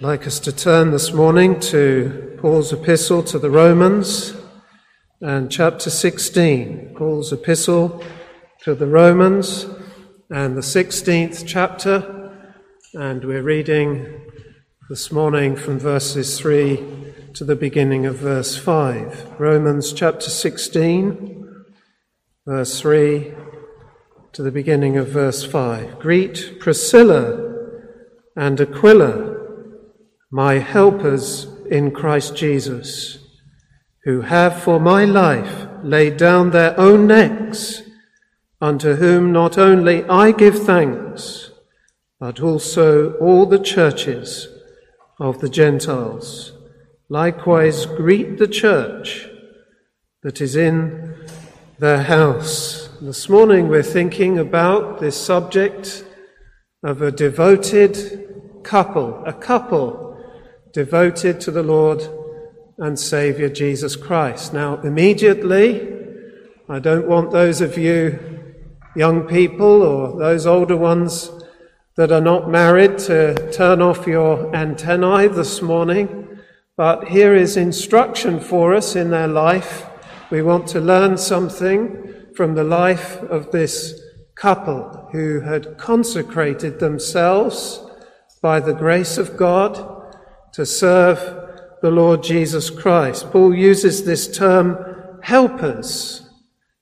I'd like us to turn this morning to Paul's epistle to the Romans and chapter 16. Paul's epistle to the Romans and the 16th chapter, and we're reading this morning from verses 3 to the beginning of verse 5. Romans chapter 16, verse 3 to the beginning of verse 5. Greet Priscilla and Aquila, my helpers in Christ Jesus, who have for my life laid down their own necks, unto whom not only I give thanks, but also all the churches of the Gentiles. Likewise, greet the church that is in their house. This morning we're thinking about this subject of a devoted couple, a couple devoted to the Lord and Saviour Jesus Christ. Now, immediately, I don't want those of you young people or those older ones that are not married to turn off your antennae this morning, but here is instruction for us in their life. We want to learn something from the life of this couple who had consecrated themselves by the grace of God to serve the Lord Jesus Christ. Paul uses this term, helpers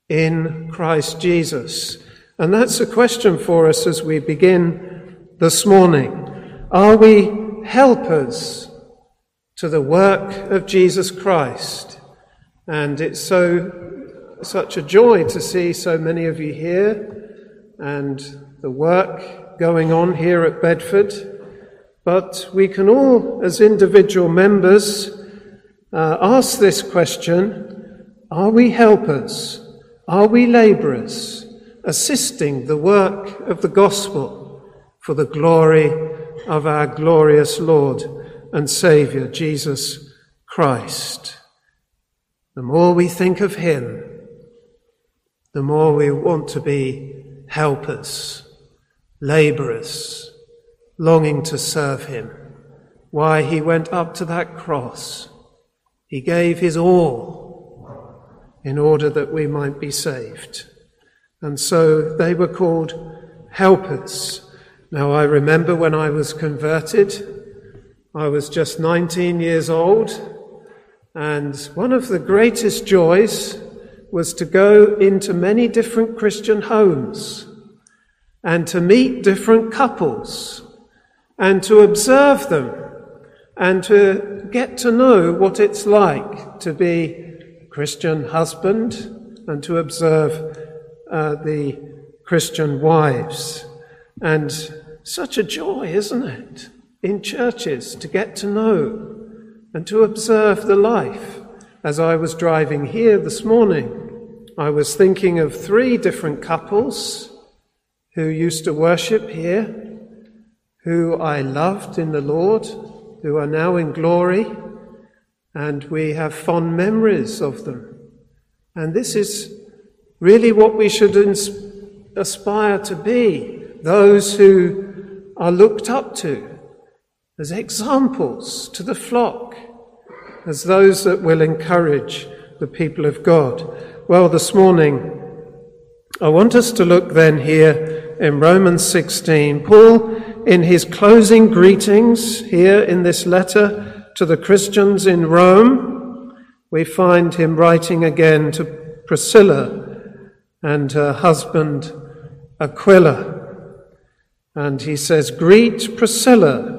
in Christ Jesus. And that's a question for us as we begin this morning. Are we helpers to the work of Jesus Christ? And it's such a joy to see so many of you here and the work going on here at Bedford. But we can all, as individual members, ask this question, are we helpers? Are we laborers assisting the work of the gospel for the glory of our glorious Lord and Saviour, Jesus Christ? The more we think of him, the more we want to be helpers, labourers, longing to serve him. Why, he went up to that cross. He gave his all in order that we might be saved. And so they were called helpers. Now, I remember when I was converted, I was just 19 years old, and one of the greatest joys was to go into many different Christian homes and to meet different couples and to observe them and to get to know what it's like to be a Christian husband and to observe the Christian wives. And such a joy, isn't it, in churches to get to know and to observe the life. As I was driving here this morning, I was thinking of three different couples who used to worship here, who I loved in the Lord, who are now in glory, and we have fond memories of them. And this is really what we should aspire to be. Those who are looked up to as examples to the flock, as those that will encourage the people of God. Well, this morning, I want us to look then here in Romans 16. Paul, in his closing greetings here in this letter to the Christians in Rome, we find him writing again to Priscilla and her husband Aquila. And he says, greet Priscilla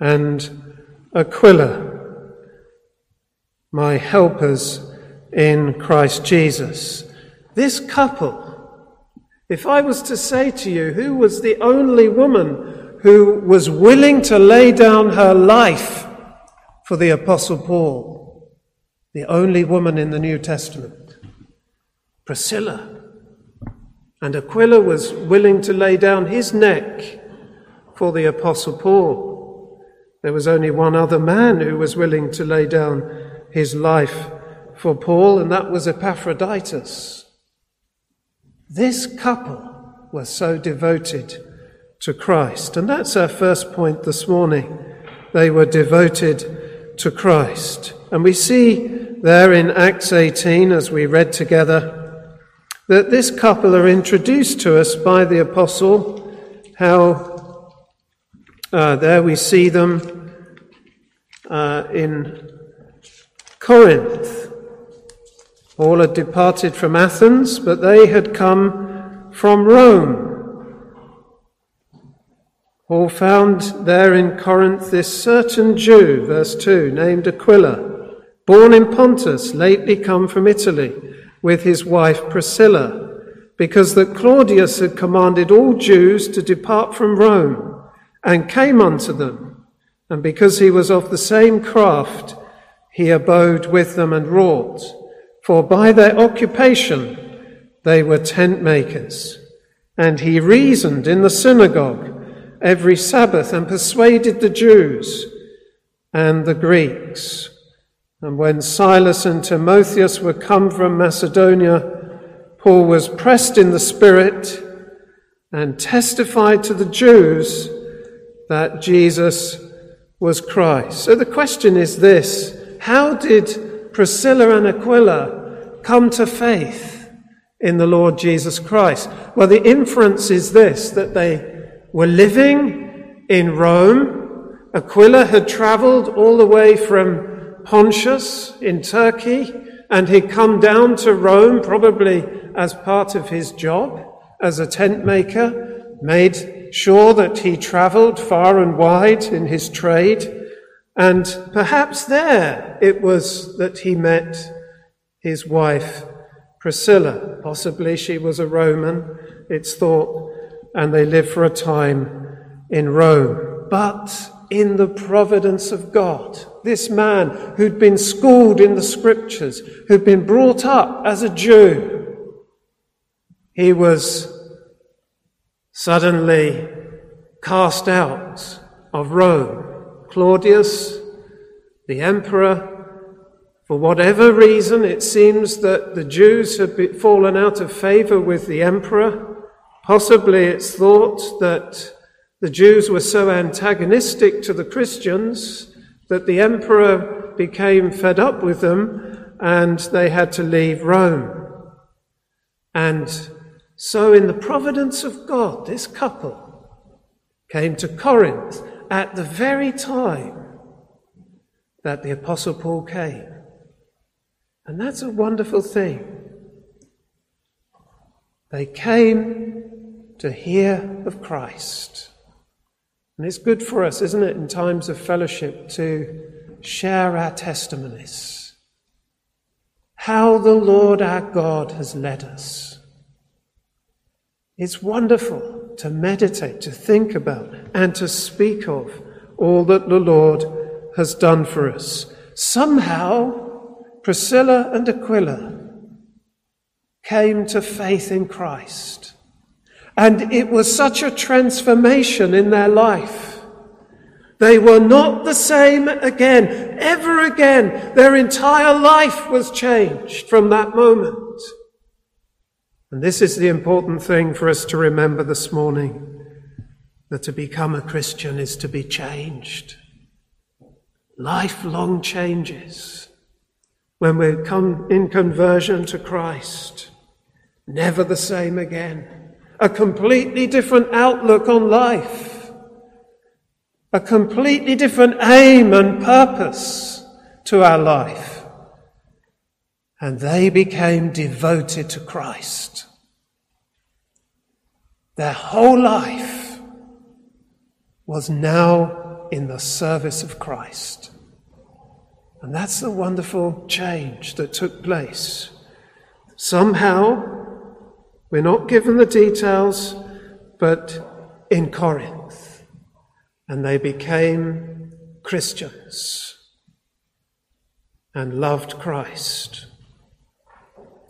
and Aquila, my helpers in Christ Jesus. This couple, if I was to say to you who was the only woman who was willing to lay down her life for the Apostle Paul, the only woman in the New Testament, Priscilla. And Aquila was willing to lay down his neck for the Apostle Paul. There was only one other man who was willing to lay down his life for Paul, and that was Epaphroditus. This couple were so devoted to Christ. And that's our first point this morning. they were devoted to Christ. And we see there in Acts 18, as we read together, that this couple are introduced to us by the apostle, how there we see them in Corinth. All had departed from Athens, but they had come from Rome. Paul found there in Corinth this certain Jew, verse 2, named Aquila, born in Pontus, lately come from Italy, with his wife Priscilla, because that Claudius had commanded all Jews to depart from Rome, and came unto them, and because he was of the same craft, he abode with them and wrought, for by their occupation they were tent makers. And he reasoned in the synagogue every Sabbath, and persuaded the Jews and the Greeks. And when Silas and Timotheus were come from Macedonia, Paul was pressed in the Spirit and testified to the Jews that Jesus was Christ. So the question is this: how did Priscilla and Aquila come to faith in the Lord Jesus Christ? Well, the inference is this, that they were living in Rome. Aquila had travelled all the way from Pontus in Turkey, and he'd come down to Rome probably as part of his job as a tent maker, made sure that he travelled far and wide in his trade, and perhaps there it was that he met his wife Priscilla. Possibly she was a Roman, it's thought, and they lived for a time in Rome. But in the providence of God, this man who'd been schooled in the scriptures, who'd been brought up as a Jew, he was suddenly cast out of Rome. Claudius, the emperor, for whatever reason, it seems that the Jews had fallen out of favour with the emperor. Possibly it's thought that the Jews were so antagonistic to the Christians that the emperor became fed up with them and they had to leave Rome. And so in the providence of God, this couple came to Corinth at the very time that the Apostle Paul came. And that's a wonderful thing. They came to hear of Christ. And it's good for us, isn't it, in times of fellowship to share our testimonies. How the Lord our God has led us. It's wonderful to meditate, to think about, and to speak of all that the Lord has done for us. Somehow, Priscilla and Aquila came to faith in Christ. And it was such a transformation in their life. They were not the same again, ever again. Their entire life was changed from that moment. And this is the important thing for us to remember this morning, that to become a Christian is to be changed. Lifelong changes. When we come in conversion to Christ, never the same again. A completely different outlook on life. A completely different aim and purpose to our life. And they became devoted to Christ. Their whole life was now in the service of Christ. And that's the wonderful change that took place. Somehow, we're not given the details, but in Corinth. And they became Christians and loved Christ.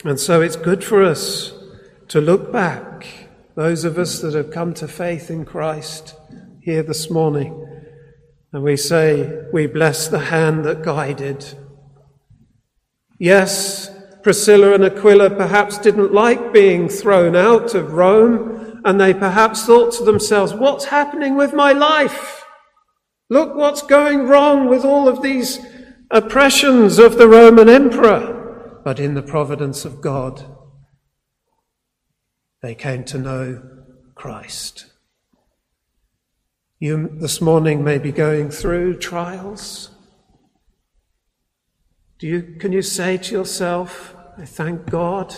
And so it's good for us to look back, those of us that have come to faith in Christ here this morning, and we say, we bless the hand that guided. Yes, Priscilla and Aquila perhaps didn't like being thrown out of Rome, and they perhaps thought to themselves, what's happening with my life? Look what's going wrong with all of these oppressions of the Roman emperor. But in the providence of God, they came to know Christ. You this morning may be going through trials. Can you say to yourself, I thank God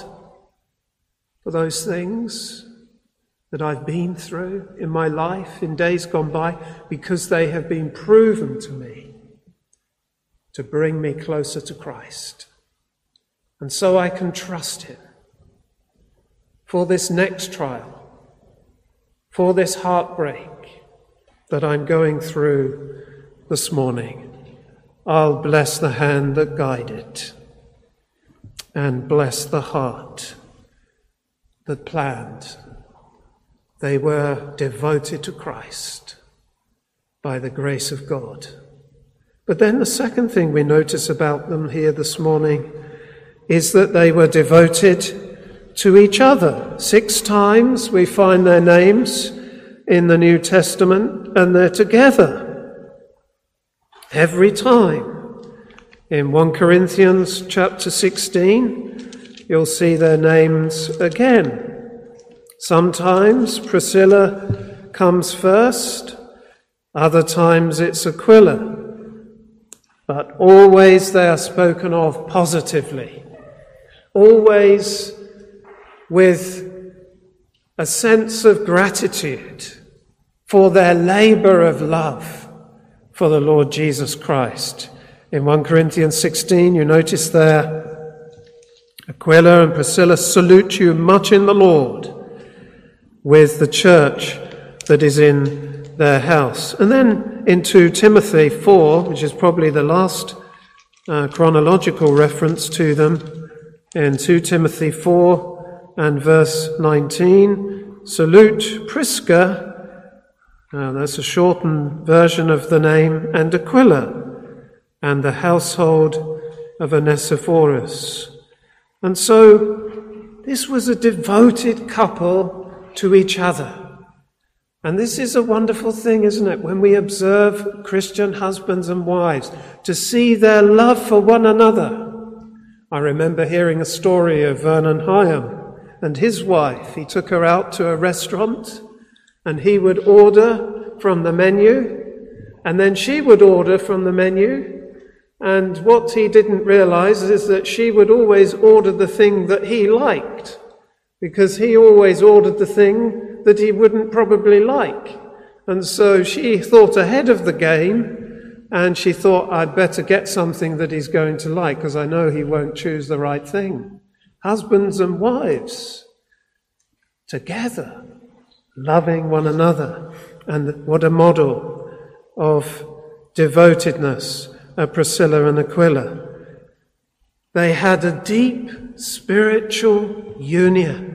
for those things that I've been through in my life, in days gone by, because they have been proven to me to bring me closer to Christ. And so I can trust him for this next trial, for this heartbreak that I'm going through this morning. I'll bless the hand that guided and bless the heart that planned. They were devoted to Christ by the grace of God. But then the second thing we notice about them here this morning is that they were devoted to each other. 6 times we find their names in the New Testament, and they're together every time. In 1 Corinthians chapter 16, you'll see their names again. Sometimes Priscilla comes first, other times it's Aquila, but always they are spoken of positively, always with a sense of gratitude for their labor of love for the Lord Jesus Christ. In 1 Corinthians 16, you notice there, Aquila and Priscilla salute you much in the Lord, with the church that is in their house. And then in 2 Timothy 4, which is probably the last chronological reference to them, in 2 Timothy 4 and verse 19, salute Prisca, that's a shortened version of the name, and Aquila, and the household of Onesiphorus. And so this was a devoted couple to each other. And this is a wonderful thing, isn't it? When we observe Christian husbands and wives, to see their love for one another. I remember hearing a story of Vernon Hyam and his wife. He took her out to a restaurant and he would order from the menu and then she would order from the menu. And what he didn't realize is that she would always order the thing that he liked, because he always ordered the thing that he wouldn't probably like. And so she thought ahead of the game, and she thought, I'd better get something that he's going to like, because I know he won't choose the right thing. Husbands and wives, together, loving one another. And what a model of devotedness are Priscilla and Aquila. They had a deep spiritual union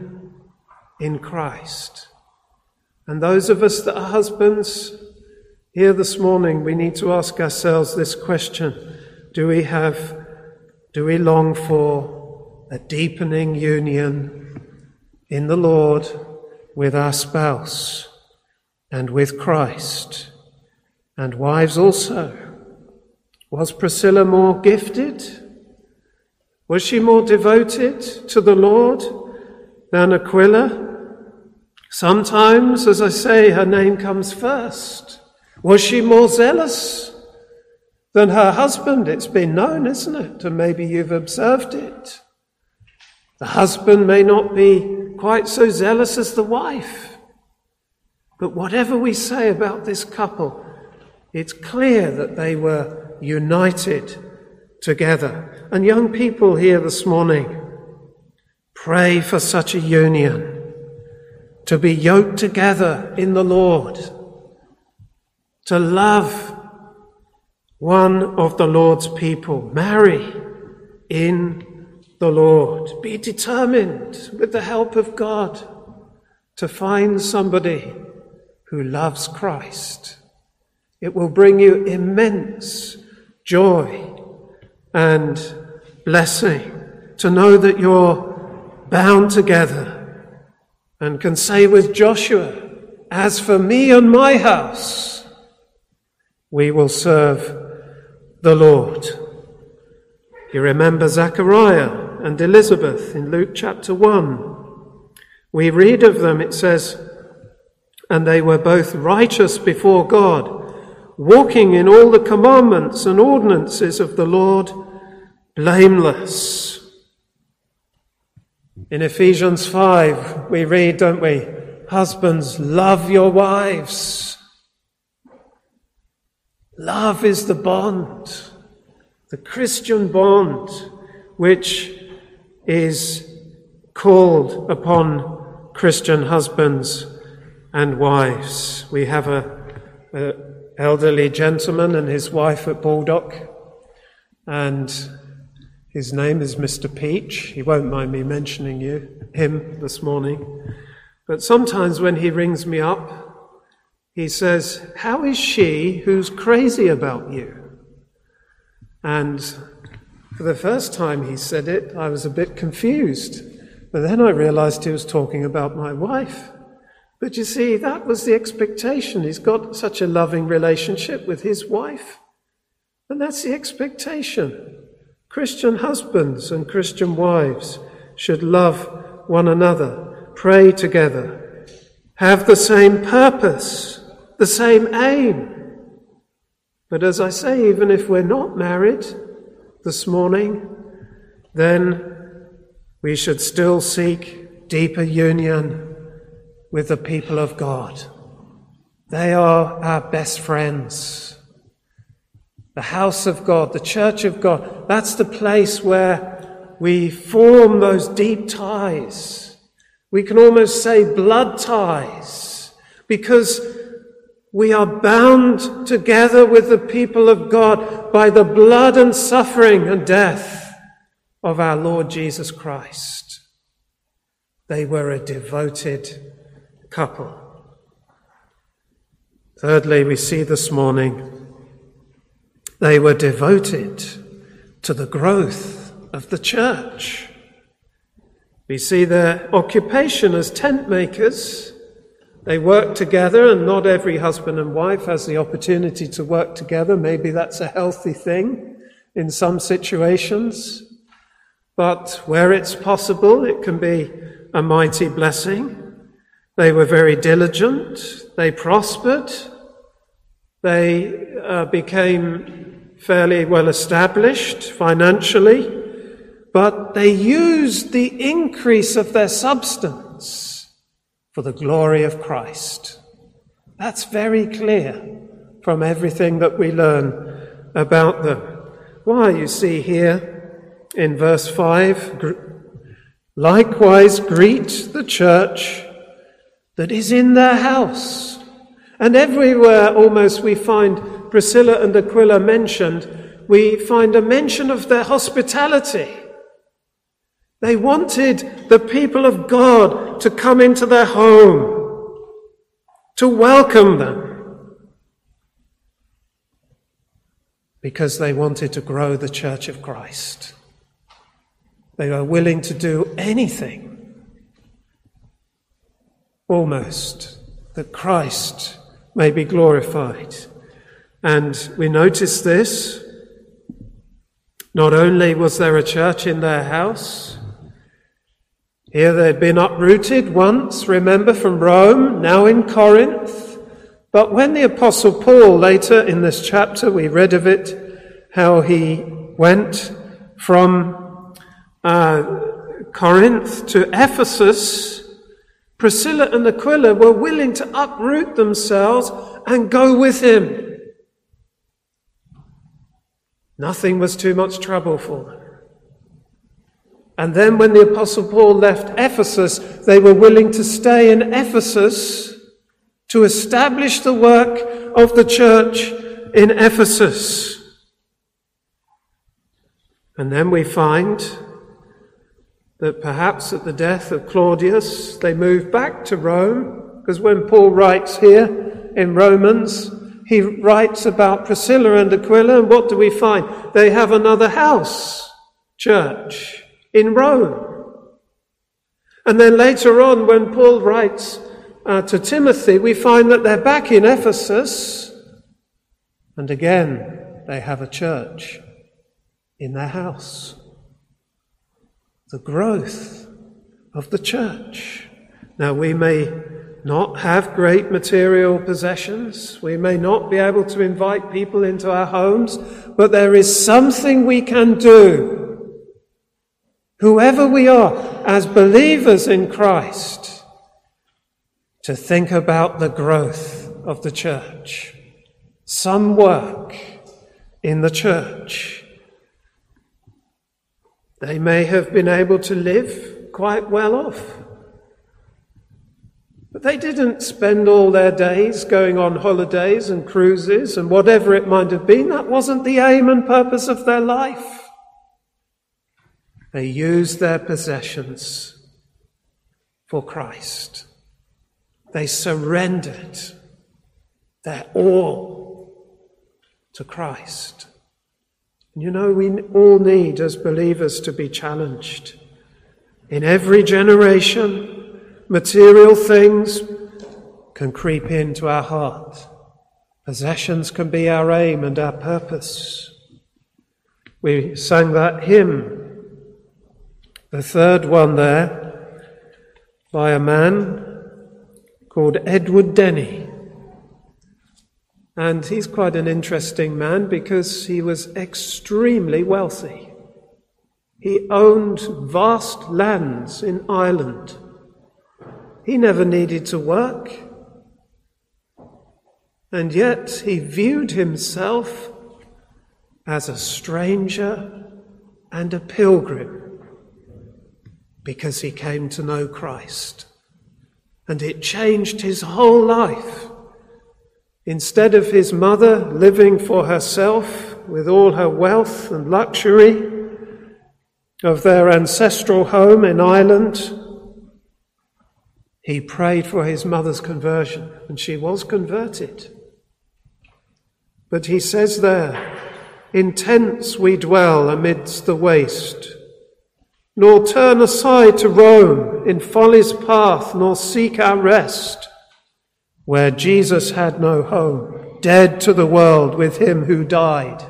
in Christ. And those of us that are husbands here this morning, we need to ask ourselves this question. Do we long for a deepening union in the Lord with our spouse and with Christ? And wives also. Was Priscilla more gifted? Was she more devoted to the Lord than Aquila? Sometimes, as I say, her name comes first. Was she more zealous than her husband? It's been known, isn't it? And maybe you've observed it. The husband may not be quite so zealous as the wife. But whatever we say about this couple, it's clear that they were united together. And young people here this morning, pray for such a union, to be yoked together in the Lord, to love one of the Lord's people, marry in the Lord, be determined with the help of God to find somebody who loves Christ. It will bring you immense joy and blessing to know that you're bound together and can say with Joshua, as for me and my house, we will serve the Lord. You remember Zechariah and Elizabeth in Luke chapter 1. We read of them, it says, and they were both righteous before God, walking in all the commandments and ordinances of the Lord, blameless. In Ephesians 5, we read, don't we? Husbands, love your wives. Love is the bond, the Christian bond, which is called upon Christian husbands and wives. We have an elderly gentleman and his wife at Baldock, and his name is Mr. Peach. He won't mind me mentioning him this morning. But sometimes when he rings me up, he says, how is she who's crazy about you? And for the first time he said it, I was a bit confused. But then I realized he was talking about my wife. But you see, that was the expectation. He's got such a loving relationship with his wife. And that's the expectation. Christian husbands and Christian wives should love one another, pray together, have the same purpose, the same aim. But as I say, even if we're not married this morning, then we should still seek deeper union with the people of God. They are our best friends. The house of God, the church of God, that's the place where we form those deep ties. We can almost say blood ties, because we are bound together with the people of God by the blood and suffering and death of our Lord Jesus Christ. They were a devoted couple. Thirdly, we see this morning, they were devoted to the growth of the church. We see their occupation as tent makers. They work together, and not every husband and wife has the opportunity to work together. Maybe that's a healthy thing in some situations, but where it's possible, it can be a mighty blessing. They were very diligent. They prospered. They became fairly well established financially, but they used the increase of their substance for the glory of Christ. That's very clear from everything that we learn about them. Why, you see here in verse 5, likewise greet the church that is in their house. And everywhere almost we find Priscilla and Aquila mentioned, we find a mention of their hospitality. They wanted the people of God to come into their home, to welcome them, because they wanted to grow the church of Christ. They were willing to do anything, almost, that Christ may be glorified. And we notice this. Not only was there a church in their house, here they'd been uprooted once, remember, from Rome, now in Corinth. But when the Apostle Paul, later in this chapter, we read of it, how he went from Corinth to Ephesus, Priscilla and Aquila were willing to uproot themselves and go with him. Nothing was too much trouble for them. And then when the Apostle Paul left Ephesus, they were willing to stay in Ephesus to establish the work of the church in Ephesus. And then we find that perhaps at the death of Claudius, they moved back to Rome, because when Paul writes here in Romans, he writes about Priscilla and Aquila, and what do we find? They have another house church in Rome. And then later on, when Paul writes to Timothy, we find that they're back in Ephesus, And again, they have a church in their house. The growth of the church. Now, we may not have great material possessions. We may not be able to invite people into our homes, but there is something we can do. Whoever we are, as believers in Christ, to think about the growth of the church. Some work in the church. They may have been able to live quite well off, but they didn't spend all their days going on holidays and cruises and whatever it might have been. That wasn't the aim and purpose of their life. They used their possessions for Christ. They surrendered their all to Christ. And you know, we all need as believers to be challenged in every generation. Material things can creep into our heart. Possessions can be our aim and our purpose. We sang that hymn, the third one there, by a man called Edward Denny. And he's quite an interesting man because he was extremely wealthy. He owned vast lands in Ireland. He never needed to work, and yet he viewed himself as a stranger and a pilgrim because he came to know Christ, and it changed his whole life. Instead of his mother living for herself with all her wealth and luxury of their ancestral home in Ireland, he prayed for his mother's conversion, and she was converted. But he says there, "In tents we dwell amidst the waste, nor turn aside to roam in folly's path, nor seek our rest, where Jesus had no home, dead to the world with him who died.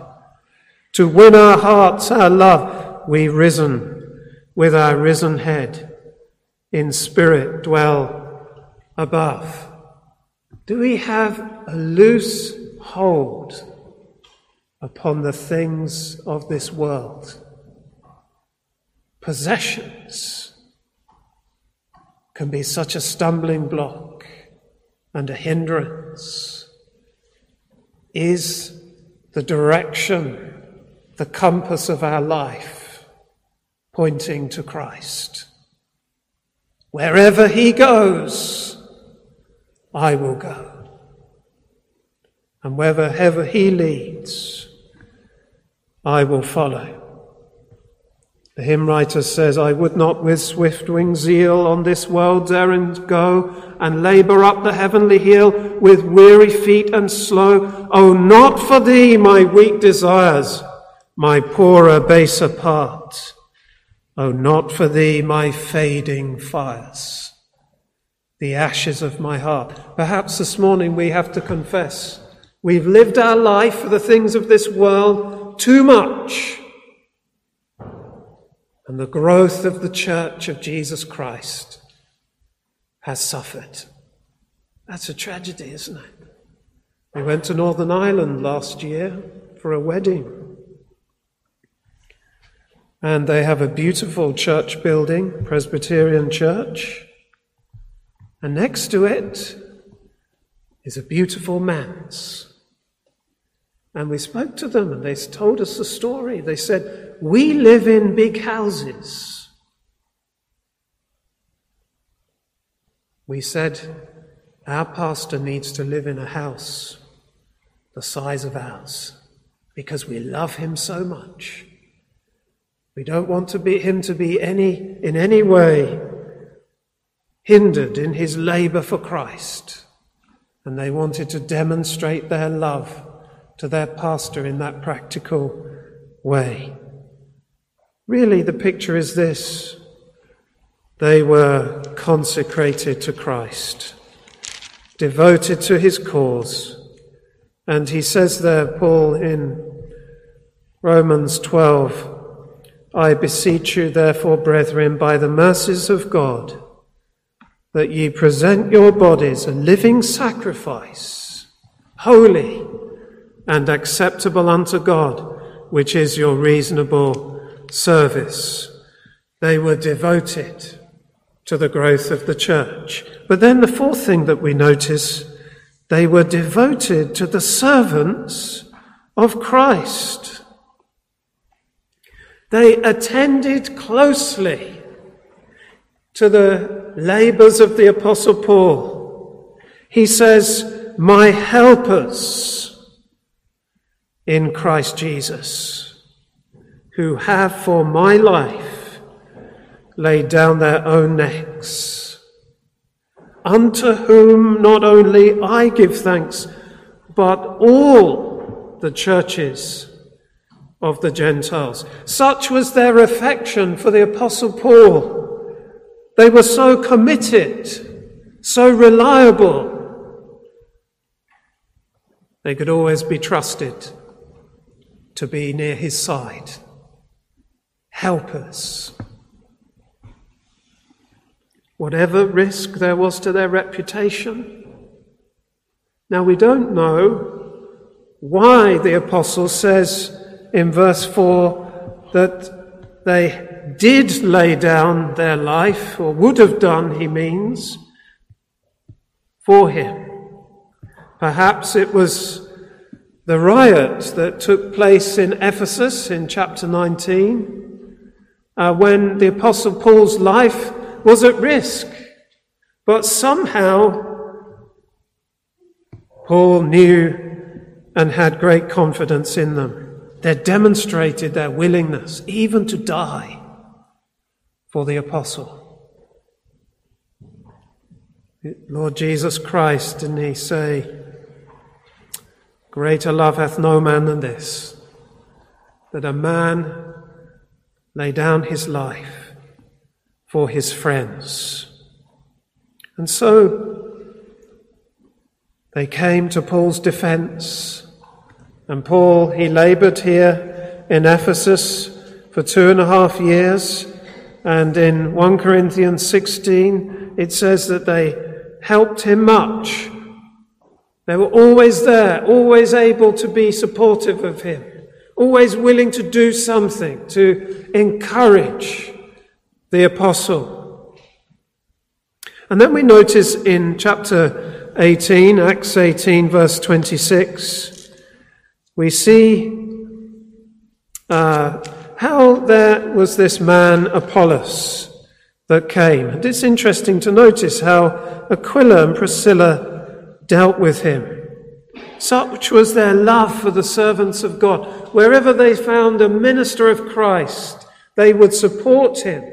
To win our hearts, our love, we risen with our risen head. In spirit dwell above." Do we have a loose hold upon the things of this world? Possessions can be such a stumbling block and a hindrance. Is the direction, the compass of our life pointing to Christ? Wherever he goes, I will go. And wherever he leads, I will follow. The hymn writer says, "I would not with swift-winged zeal on this world's errand go and labour up the heavenly hill with weary feet and slow. Oh, not for thee, my weak desires, my poorer, baser part. Oh, not for thee, my fading fires, the ashes of my heart." Perhaps this morning we have to confess we've lived our life for the things of this world too much. And the growth of the church of Jesus Christ has suffered. That's a tragedy, isn't it? We went to Northern Ireland last year for a wedding. And they have a beautiful church building, Presbyterian church. And next to it is a beautiful manse. And we spoke to them and they told us the story. They said, "We live in big houses." We said, "Our pastor needs to live in a house the size of ours because we love him so much. We don't want him to be in any way hindered in his labour for Christ." And they wanted to demonstrate their love to their pastor in that practical way. Really, the picture is this: they were consecrated to Christ, devoted to his cause, And he says there, Paul, in Romans 12, I beseech you, therefore, brethren, by the mercies of God, that ye present your bodies a living sacrifice, holy and acceptable unto God, which is your reasonable service. They were devoted to the growth of the church. But then the fourth thing that we notice, they were devoted to the servants of Christ. They attended closely to the labors of the Apostle Paul. He says, my helpers in Christ Jesus, who have for my life laid down their own necks, unto whom not only I give thanks, but all the churches of the Gentiles. Such was their affection for the Apostle Paul. They were so committed, so reliable. They could always be trusted to be near his side. Helpers. Whatever risk there was to their reputation. Now we don't know why the Apostle says in verse 4, that they did lay down their life, or would have done, he means, for him. Perhaps it was the riot that took place in Ephesus in chapter 19, when the Apostle Paul's life was at risk. But somehow, Paul knew and had great confidence in them. They demonstrated their willingness even to die for the apostle. Lord Jesus Christ, didn't he say, greater love hath no man than this, that a man lay down his life for his friends. And so they came to Paul's defense. And Paul, he labored here in Ephesus for 2.5 years. And in 1 Corinthians 16, it says that they helped him much. They were always there, always able to be supportive of him, always willing to do something to encourage the apostle. And then we notice in chapter 18, Acts 18, verse 26, we see how there was this man Apollos that came. And it's interesting to notice how Aquila and Priscilla dealt with him. Such was their love for the servants of God. Wherever they found a minister of Christ, they would support him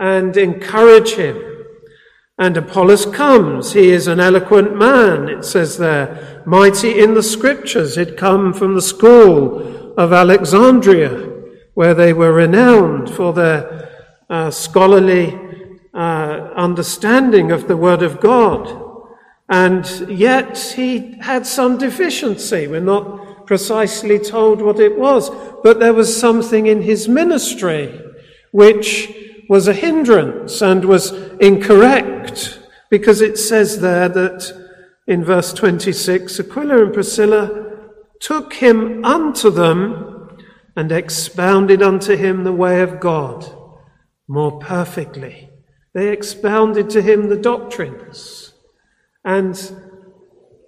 and encourage him. And Apollos comes. He is an eloquent man, it says there, mighty in the scriptures. He'd come from the school of Alexandria, where they were renowned for their scholarly understanding of the word of God. And yet he had some deficiency. We're not precisely told what it was, but there was something in his ministry which was a hindrance and was incorrect, because it says there that in verse 26, Aquila and Priscilla took him unto them and expounded unto him the way of God more perfectly. They expounded to him the doctrines, and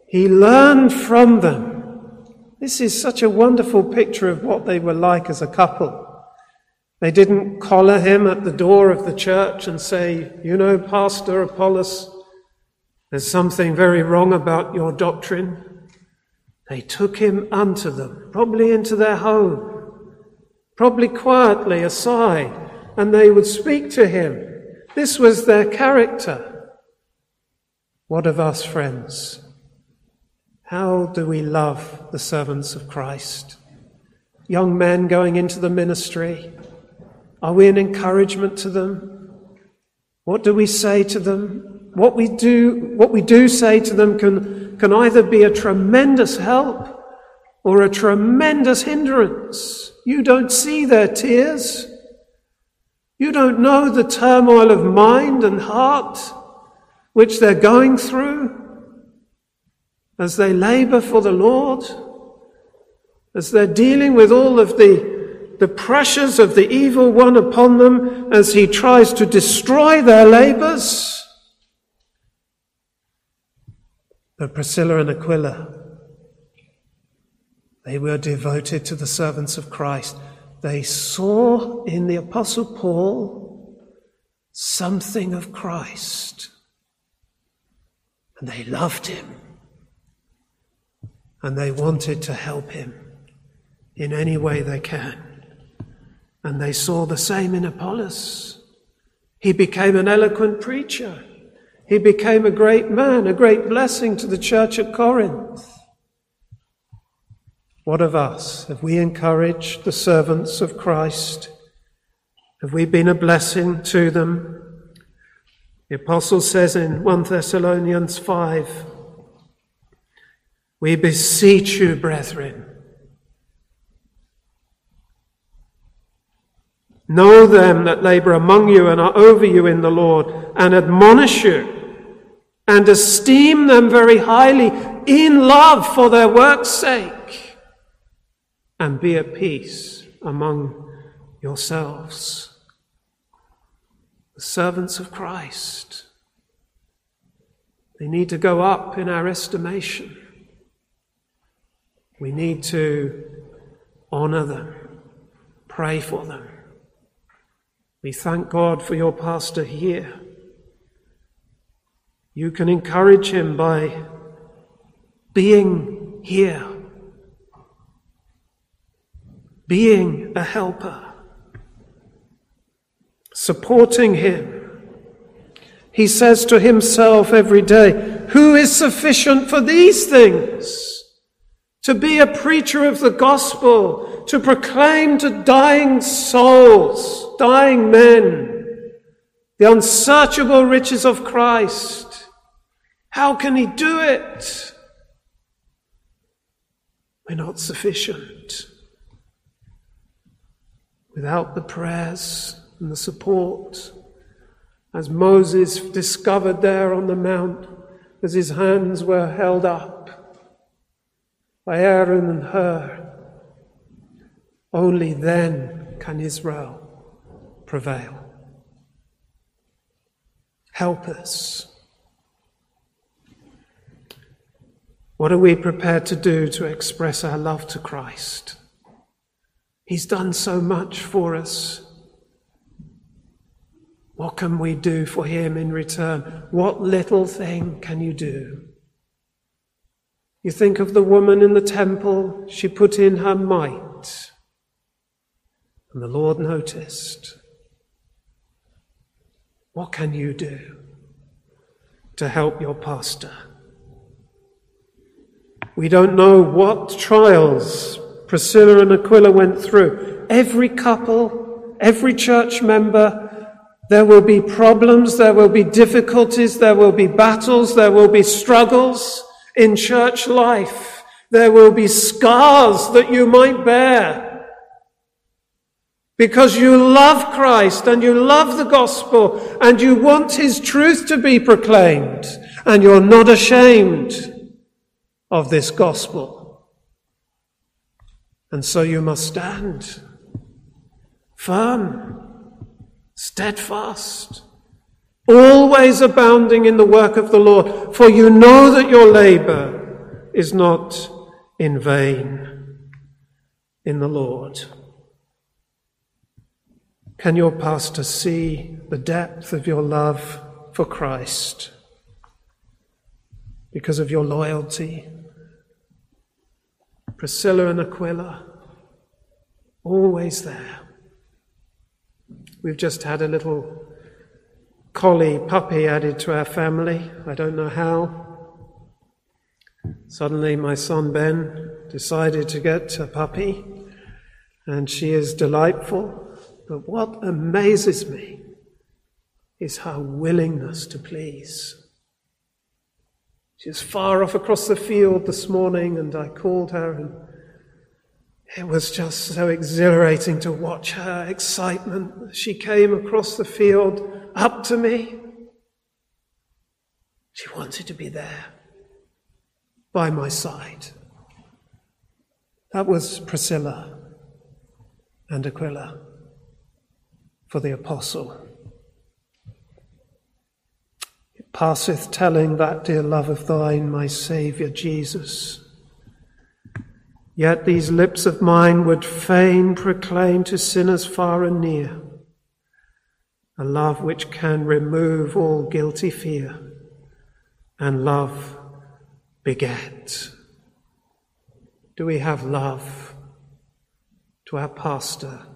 he learned from them. This is such a wonderful picture of what they were like as a couple. They didn't collar him at the door of the church and say, you know, Pastor Apollos, there's something very wrong about your doctrine. They took him unto them, probably into their home, probably quietly aside, and they would speak to him. This was their character. What of us, friends? How do we love the servants of Christ? Young men going into the ministry, are we an encouragement to them? What do we say to them? What we do say to them can either be a tremendous help or a tremendous hindrance. You don't see their tears. You don't know the turmoil of mind and heart which they're going through as they labor for the Lord, as they're dealing with all of the pressures of the evil one upon them as he tries to destroy their labors. But Priscilla and Aquila, they were devoted to the servants of Christ. They saw in the Apostle Paul something of Christ, and they loved him, and they wanted to help him in any way they can. And they saw the same in Apollos. He became an eloquent preacher. He became a great man, a great blessing to the church at Corinth. What of us? Have we encouraged the servants of Christ? Have we been a blessing to them? The Apostle says in 1 Thessalonians 5, "We beseech you, brethren, know them that labor among you and are over you in the Lord, and admonish you, and esteem them very highly in love for their work's sake, and be at peace among yourselves." The servants of Christ, they need to go up in our estimation. We need to honor them, pray for them. We thank God for your pastor here. You can encourage him by being here, being a helper, supporting him. He says to himself every day, "Who is sufficient for these things?" To be a preacher of the gospel, to proclaim to dying souls, dying men, the unsearchable riches of Christ. How can he do it? We're not sufficient. Without the prayers and the support, as Moses discovered there on the mount, as his hands were held up by Aaron and Hur, only then can Israel prevail. Help us. What are we prepared to do to express our love to Christ? He's done so much for us. What can we do for him in return? What little thing can you do? You think of the woman in the temple, she put in her mite, and the Lord noticed. What can you do to help your pastor? We don't know what trials Priscilla and Aquila went through. Every couple, every church member, there will be problems, there will be difficulties, there will be battles, there will be struggles. In church life, there will be scars that you might bear because you love Christ and you love the gospel and you want his truth to be proclaimed and you're not ashamed of this gospel. And so you must stand firm, steadfast, always abounding in the work of the Lord, for you know that your labor is not in vain in the Lord. Can your pastor see the depth of your love for Christ because of your loyalty? Priscilla and Aquila, always there. We've just had a little collie puppy added to our family. I don't know how. Suddenly my son Ben decided to get a puppy, and she is delightful. But what amazes me is her willingness to please. She was far off across the field this morning, and I called her, and It was just so exhilarating to watch her excitement. She came across the field up to me. She wanted to be there by my side. That was Priscilla and Aquila for the apostle. It passeth telling that dear love of thine, my Saviour Jesus. Yet these lips of mine would fain proclaim to sinners far and near a love which can remove all guilty fear, and love beget. Do we have love to our pastor,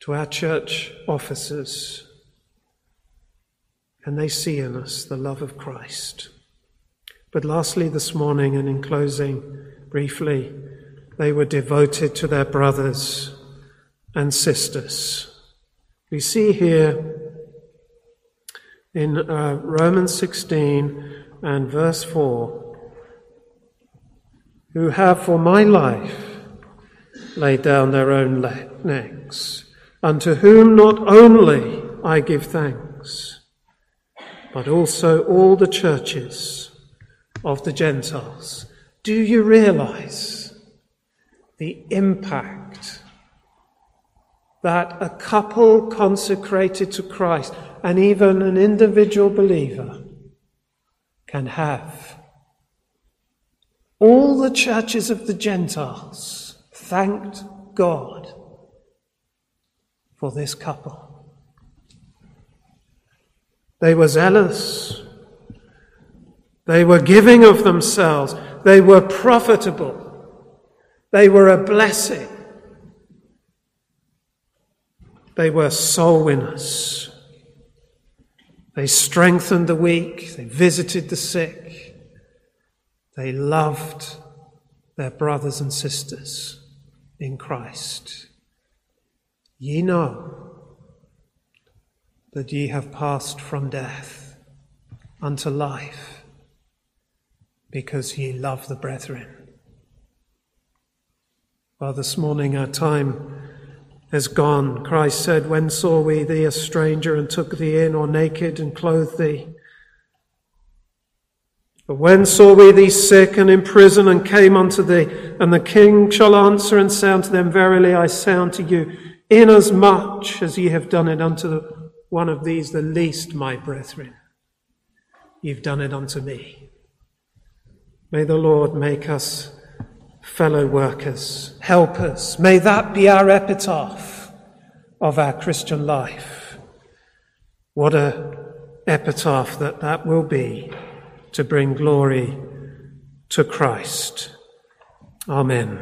to our church officers? Can they see in us the love of Christ? But lastly this morning, and in closing briefly, they were devoted to their brothers and sisters. We see here in Romans 16 and verse 4, who have for my life laid down their own necks, unto whom not only I give thanks, but also all the churches of the Gentiles. Do you realize the impact that a couple consecrated to Christ, and even an individual believer, can have? All the churches of the Gentiles thanked God for this couple. They were zealous. They were giving of themselves. They were profitable. They were a blessing. They were soul winners. They strengthened the weak. They visited the sick. They loved their brothers and sisters in Christ. Ye know that ye have passed from death unto life, because ye love the brethren. Well, this morning our time is gone. Christ said, when saw we thee a stranger and took thee in, or naked and clothed thee? But when saw we thee sick and in prison and came unto thee? And the King shall answer and say unto them, verily I say unto you, inasmuch as ye have done it unto one of these, the least, my brethren, ye've done it unto me. May the Lord make us fellow workers, helpers. May that be our epitaph of our Christian life. What an epitaph that will be, to bring glory to Christ. Amen.